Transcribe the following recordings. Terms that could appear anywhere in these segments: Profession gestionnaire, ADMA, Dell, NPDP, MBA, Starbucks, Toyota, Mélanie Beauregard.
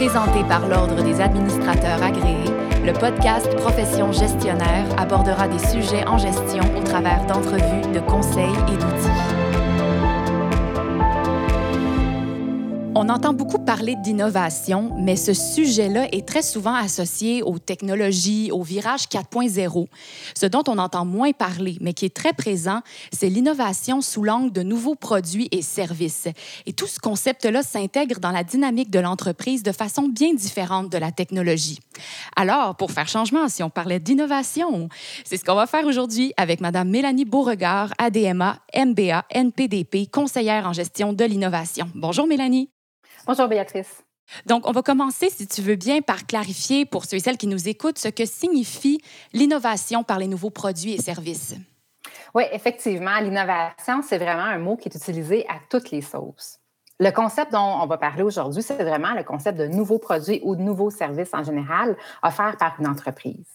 Présenté par l'Ordre des administrateurs agréés, le podcast Profession gestionnaire abordera des sujets en gestion au travers d'entrevues, de conseils et d'outils. On entend beaucoup parler d'innovation, mais ce sujet-là est très souvent associé aux technologies, au virage 4.0. Ce dont on entend moins parler, mais qui est très présent, c'est l'innovation sous l'angle de nouveaux produits et services. Et tout ce concept-là s'intègre dans la dynamique de l'entreprise de façon bien différente de la technologie. Alors, pour faire changement, si on parlait d'innovation, c'est ce qu'on va faire aujourd'hui avec Mme Mélanie Beauregard, ADMA, MBA, NPDP, conseillère en gestion de l'innovation. Bonjour Mélanie. Bonjour Béatrice. Donc, on va commencer, si tu veux bien, par clarifier pour ceux et celles qui nous écoutent ce que signifie l'innovation par les nouveaux produits et services. Oui, effectivement, l'innovation, c'est vraiment un mot qui est utilisé à toutes les sauces. Le concept dont on va parler aujourd'hui, c'est vraiment le concept de nouveaux produits ou de nouveaux services en général offerts par une entreprise.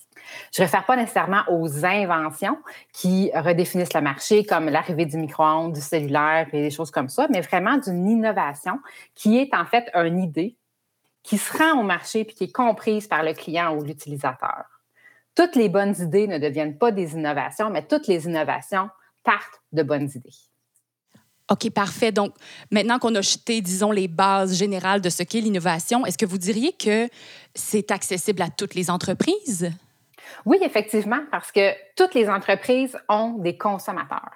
Je ne réfère pas nécessairement aux inventions qui redéfinissent le marché, comme l'arrivée du micro-ondes, du cellulaire et des choses comme ça, mais vraiment d'une innovation qui est en fait une idée qui se rend au marché puis qui est comprise par le client ou l'utilisateur. Toutes les bonnes idées ne deviennent pas des innovations, mais toutes les innovations partent de bonnes idées. OK, parfait. Donc, maintenant qu'on a jeté, disons, les bases générales de ce qu'est l'innovation, est-ce que vous diriez que c'est accessible à toutes les entreprises? Oui, effectivement, parce que toutes les entreprises ont des consommateurs.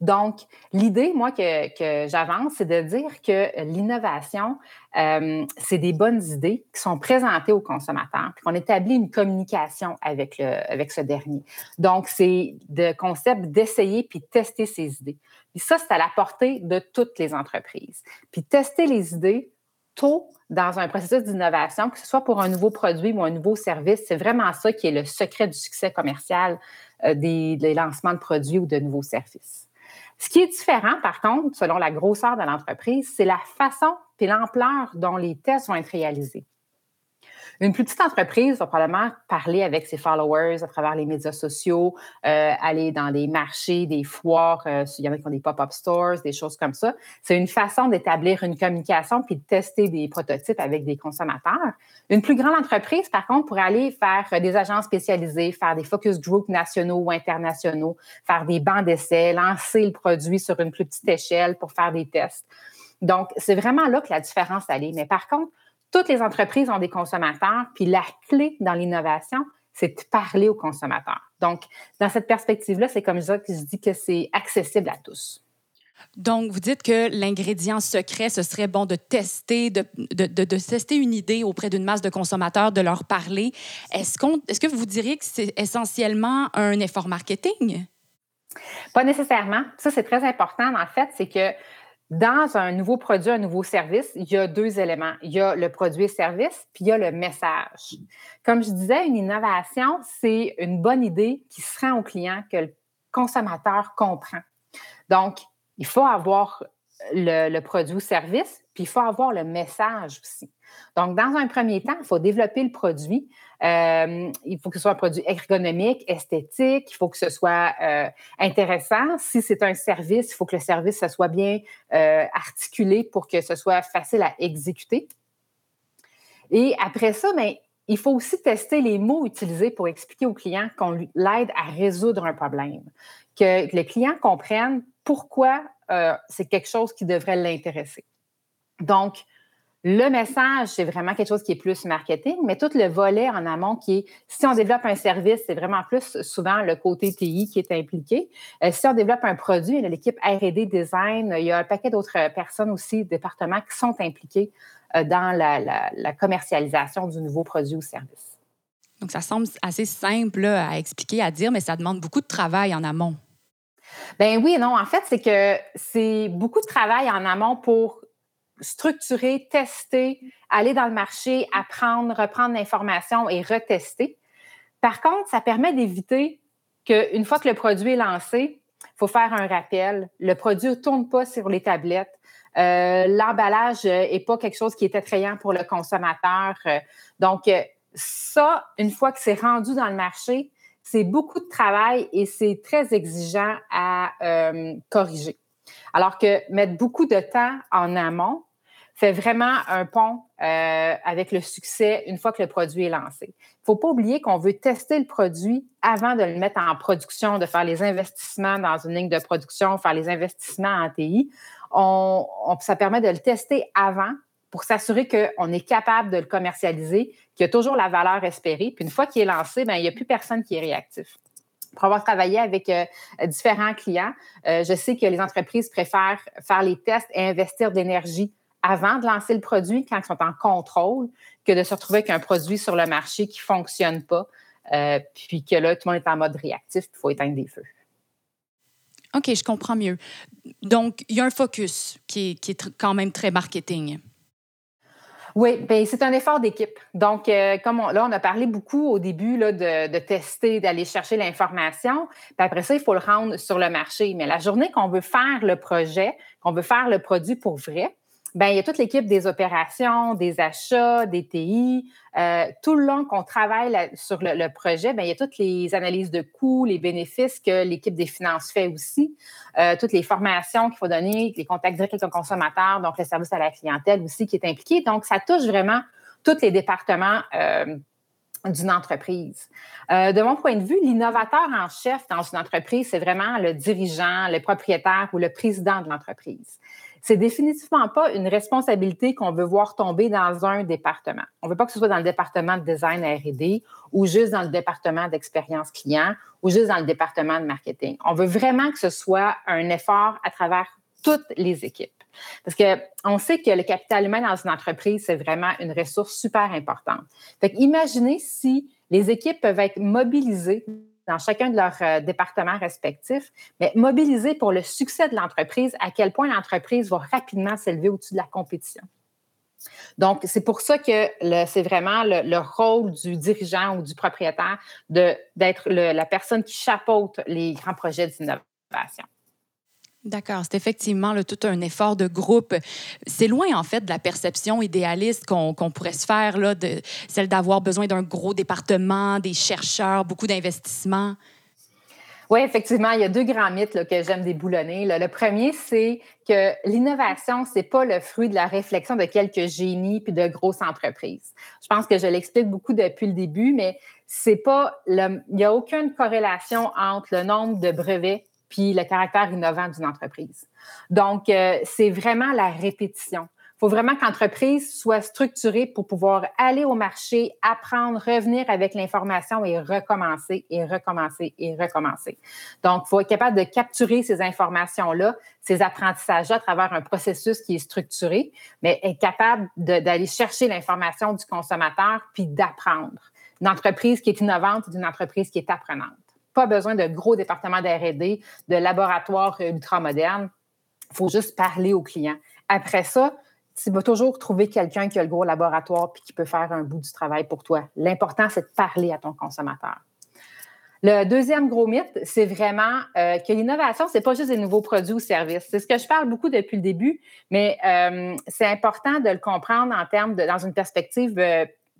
Donc, l'idée, moi, que j'avance, c'est de dire que l'innovation, c'est des bonnes idées qui sont présentées aux consommateurs, puis qu'on établit une communication avec ce dernier. Donc, c'est le concept d'essayer puis tester ses idées. Puis ça, c'est à la portée de toutes les entreprises. Puis tester les idées tôt dans un processus d'innovation, que ce soit pour un nouveau produit ou un nouveau service, c'est vraiment ça qui est le secret du succès commercial des lancements de produits ou de nouveaux services. Ce qui est différent, par contre, selon la grosseur de l'entreprise, c'est la façon et l'ampleur dont les tests vont être réalisés. Une plus petite entreprise va probablement parler avec ses followers à travers les médias sociaux, aller dans des marchés, des foires, il y en a qui ont des pop-up stores, des choses comme ça. C'est une façon d'établir une communication puis de tester des prototypes avec des consommateurs. Une plus grande entreprise, par contre, pourrait aller faire des agences spécialisées, faire des focus groups nationaux ou internationaux, faire des bancs d'essais, lancer le produit sur une plus petite échelle pour faire des tests. Donc, c'est vraiment là que la différence allait. Mais par contre, toutes les entreprises ont des consommateurs, puis la clé dans l'innovation, c'est de parler aux consommateurs. Donc, dans cette perspective-là, c'est comme ça que je dis que c'est accessible à tous. Donc, vous dites que l'ingrédient secret, ce serait bon de tester, de tester une idée auprès d'une masse de consommateurs, de leur parler. Est-ce que vous diriez que c'est essentiellement un effort marketing? Pas nécessairement. Ça, c'est très important, en fait, c'est que dans un nouveau produit, un nouveau service, il y a deux éléments. Il y a le produit et service, puis il y a le message. Comme je disais, une innovation, c'est une bonne idée qui se rend au client, que le consommateur comprend. Donc, il faut avoir le produit ou service, puis il faut avoir le message aussi. Donc, dans un premier temps, il faut développer le produit. Il faut que ce soit un produit ergonomique, esthétique. Il faut que ce soit intéressant. Si c'est un service, il faut que le service ça soit bien articulé pour que ce soit facile à exécuter. Et après ça, il faut aussi tester les mots utilisés pour expliquer au client qu'on l'aide à résoudre un problème, que le client comprenne pourquoi c'est quelque chose qui devrait l'intéresser. Donc, le message, c'est vraiment quelque chose qui est plus marketing, mais tout le volet en amont qui est, si on développe un service, c'est vraiment plus souvent le côté TI qui est impliqué. Si on développe un produit, il y a l'équipe R&D, design, il y a un paquet d'autres personnes aussi, départements qui sont impliqués dans la commercialisation du nouveau produit ou service. Donc, ça semble assez simple à expliquer, à dire, mais ça demande beaucoup de travail en amont. Bien oui et non. En fait, c'est que c'est beaucoup de travail en amont pour structurer, tester, aller dans le marché, apprendre, reprendre l'information et retester. Par contre, ça permet d'éviter qu'une fois que le produit est lancé, il faut faire un rappel. Le produit ne tourne pas sur les tablettes. L'emballage n'est pas quelque chose qui est attrayant pour le consommateur. Donc, ça, une fois que c'est rendu dans le marché, c'est beaucoup de travail et c'est très exigeant à corriger. Alors que mettre beaucoup de temps en amont fait vraiment un pont avec le succès une fois que le produit est lancé. Il ne faut pas oublier qu'on veut tester le produit avant de le mettre en production, de faire les investissements dans une ligne de production, faire les investissements en TI. Ça permet de le tester avant pour s'assurer qu'on est capable de le commercialiser, qu'il y a toujours la valeur espérée. Puis une fois qu'il est lancé, bien, il n'y a plus personne qui est réactif. Pour avoir travaillé avec différents clients, je sais que les entreprises préfèrent faire les tests et investir de l'énergie avant de lancer le produit, quand ils sont en contrôle, que de se retrouver avec un produit sur le marché qui ne fonctionne pas, puis que là, tout le monde est en mode réactif, puis il faut éteindre des feux. OK, je comprends mieux. Donc, il y a un focus qui est quand même très marketing. Oui, bien, c'est un effort d'équipe. Donc, on a parlé beaucoup au début là, de tester, d'aller chercher l'information. Puis après ça, il faut le rendre sur le marché. Mais la journée qu'on veut faire le projet, qu'on veut faire le produit pour vrai, bien, il y a toute l'équipe des opérations, des achats, des TI. Tout le long qu'on travaille sur le projet, bien, il y a toutes les analyses de coûts, les bénéfices que l'équipe des finances fait aussi, toutes les formations qu'il faut donner, les contacts directs avec le consommateur, donc le service à la clientèle aussi qui est impliqué. Donc, ça touche vraiment tous les départements d'une entreprise. De mon point de vue, l'innovateur en chef dans une entreprise, c'est vraiment le dirigeant, le propriétaire ou le président de l'entreprise. C'est définitivement pas une responsabilité qu'on veut voir tomber dans un département. On ne veut pas que ce soit dans le département de design à R&D ou juste dans le département d'expérience client ou juste dans le département de marketing. On veut vraiment que ce soit un effort à travers toutes les équipes. Parce qu'on sait que le capital humain dans une entreprise, c'est vraiment une ressource super importante. Fait qu'imaginez si les équipes peuvent être mobilisées dans chacun de leurs départements respectifs, mais mobilisés pour le succès de l'entreprise, à quel point l'entreprise va rapidement s'élever au-dessus de la compétition. Donc, c'est pour ça que c'est vraiment le rôle du dirigeant ou du propriétaire d'être la personne qui chapeaute les grands projets d'innovation. D'accord, c'est effectivement tout un effort de groupe. C'est loin, en fait, de la perception idéaliste qu'on pourrait se faire, là, celle d'avoir besoin d'un gros département, des chercheurs, beaucoup d'investissements. Oui, effectivement, il y a deux grands mythes là, que j'aime déboulonner. Le premier, c'est que l'innovation, ce n'est pas le fruit de la réflexion de quelques génies puis de grosses entreprises. Je pense que je l'explique beaucoup depuis le début, mais il n'y a aucune corrélation entre le nombre de brevets puis le caractère innovant d'une entreprise. Donc, c'est vraiment la répétition. Il faut vraiment que l'entreprise soit structurée pour pouvoir aller au marché, apprendre, revenir avec l'information et recommencer et recommencer et recommencer. Donc, il faut être capable de capturer ces informations-là, ces apprentissages-là à travers un processus qui est structuré, mais être capable d'aller chercher l'information du consommateur puis d'apprendre. Une entreprise qui est innovante, c'est une entreprise qui est apprenante. Pas besoin de gros départements de R&D, de laboratoires ultramodernes. Il faut juste parler aux clients. Après ça, tu vas toujours trouver quelqu'un qui a le gros laboratoire puis qui peut faire un bout du travail pour toi. L'important, c'est de parler à ton consommateur. Le deuxième gros mythe, c'est vraiment que l'innovation, c'est pas juste des nouveaux produits ou services. C'est ce que je parle beaucoup depuis le début, mais c'est important de le comprendre en termes dans une perspective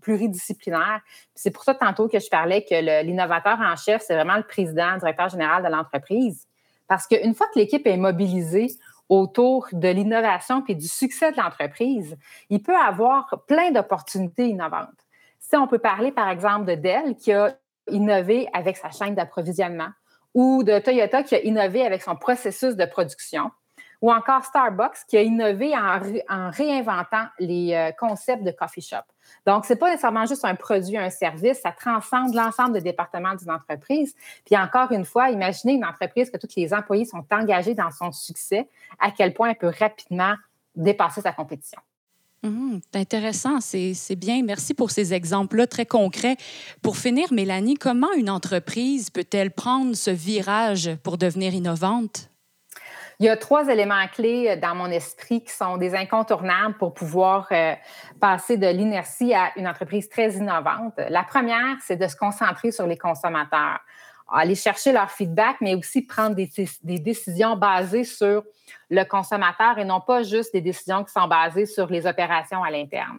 pluridisciplinaire. C'est pour ça tantôt que je parlais que l'innovateur en chef, c'est vraiment le président, le directeur général de l'entreprise. Parce qu'une fois que l'équipe est mobilisée autour de l'innovation puis du succès de l'entreprise, il peut avoir plein d'opportunités innovantes. Si on peut parler, par exemple, de Dell qui a innové avec sa chaîne d'approvisionnement ou de Toyota qui a innové avec son processus de production ou encore Starbucks qui a innové en réinventant les concepts de coffee shop. Donc, ce n'est pas nécessairement juste un produit, un service, ça transcende l'ensemble des départements d'une entreprise. Puis encore une fois, imaginez une entreprise que tous les employés sont engagés dans son succès, à quel point elle peut rapidement dépasser sa compétition. C'est intéressant, c'est bien. Merci pour ces exemples-là très concrets. Pour finir, Mélanie, comment une entreprise peut-elle prendre ce virage pour devenir innovante? Il y a trois éléments clés dans mon esprit qui sont des incontournables pour pouvoir passer de l'inertie à une entreprise très innovante. La première, c'est de se concentrer sur les consommateurs, aller chercher leur feedback, mais aussi prendre des décisions basées sur le consommateur et non pas juste des décisions qui sont basées sur les opérations à l'interne.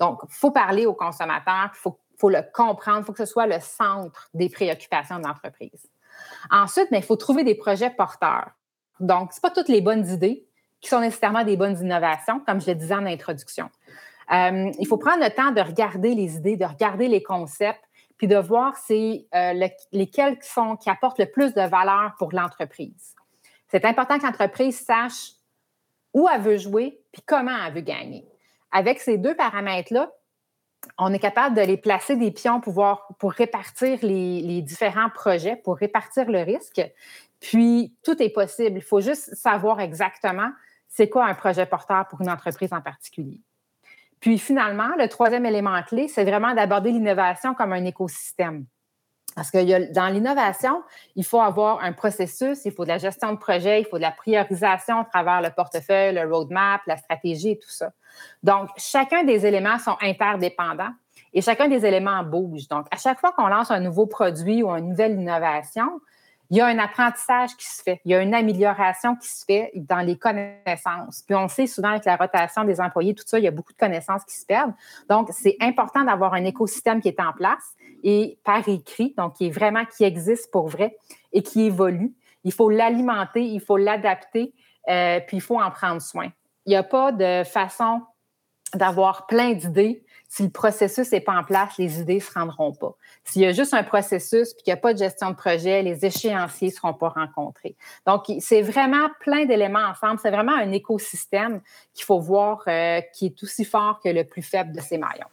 Donc, il faut parler aux consommateurs, il faut le comprendre, il faut que ce soit le centre des préoccupations de l'entreprise. Ensuite, il faut trouver des projets porteurs. Donc, ce n'est pas toutes les bonnes idées qui sont nécessairement des bonnes innovations, comme je le disais en introduction. Il faut prendre le temps de regarder les idées, de regarder les concepts, puis de voir c'est lesquels qui apportent le plus de valeur pour l'entreprise. C'est important que l'entreprise sache où elle veut jouer puis comment elle veut gagner. Avec ces deux paramètres-là, on est capable de les placer des pions pour répartir les différents projets, pour répartir le risque. Puis, tout est possible. Il faut juste savoir exactement c'est quoi un projet porteur pour une entreprise en particulier. Puis, finalement, le troisième élément clé, c'est vraiment d'aborder l'innovation comme un écosystème. Parce que dans l'innovation, il faut avoir un processus, il faut de la gestion de projet, il faut de la priorisation à travers le portefeuille, le roadmap, la stratégie et tout ça. Donc, chacun des éléments sont interdépendants et chacun des éléments bouge. Donc, à chaque fois qu'on lance un nouveau produit ou une nouvelle innovation, il y a un apprentissage qui se fait, il y a une amélioration qui se fait dans les connaissances. Puis on le sait souvent avec la rotation des employés, tout ça, il y a beaucoup de connaissances qui se perdent. Donc, c'est important d'avoir un écosystème qui est en place et par écrit, donc qui existe pour vrai et qui évolue. Il faut l'alimenter, il faut l'adapter, puis il faut en prendre soin. Il n'y a pas de façon d'avoir plein d'idées. Si le processus n'est pas en place, les idées ne se rendront pas. S'il y a juste un processus puis qu'il n'y a pas de gestion de projet, les échéanciers ne seront pas rencontrés. Donc, c'est vraiment plein d'éléments ensemble. C'est vraiment un écosystème qu'il faut voir qui est aussi fort que le plus faible de ses maillons.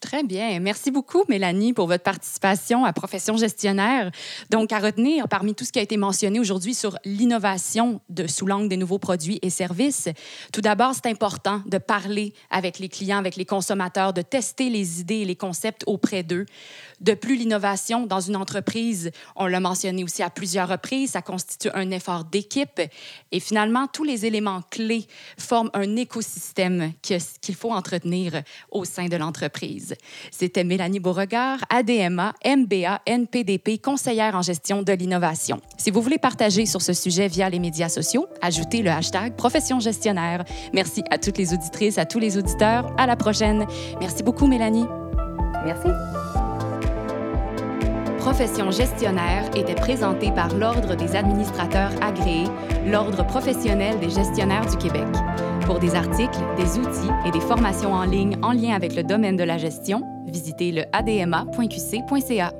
Très bien. Merci beaucoup, Mélanie, pour votre participation à Profession gestionnaire. Donc, à retenir parmi tout ce qui a été mentionné aujourd'hui sur l'innovation sous l'angle des nouveaux produits et services, tout d'abord, c'est important de parler avec les clients, avec les consommateurs, de tester les idées et les concepts auprès d'eux. De plus, l'innovation dans une entreprise, on l'a mentionné aussi à plusieurs reprises, ça constitue un effort d'équipe. Et finalement, tous les éléments clés forment un écosystème qu'il faut entretenir au sein de l'entreprise. C'était Mélanie Beauregard, ADMA, MBA, NPDP, conseillère en gestion de l'innovation. Si vous voulez partager sur ce sujet via les médias sociaux, ajoutez le hashtag Profession gestionnaire. Merci à toutes les auditrices, à tous les auditeurs. À la prochaine. Merci beaucoup, Mélanie. Merci. Profession gestionnaire était présentée par l'Ordre des administrateurs agréés, l'Ordre professionnel des gestionnaires du Québec. Pour des articles, des outils et des formations en ligne en lien avec le domaine de la gestion, visitez le adma.qc.ca.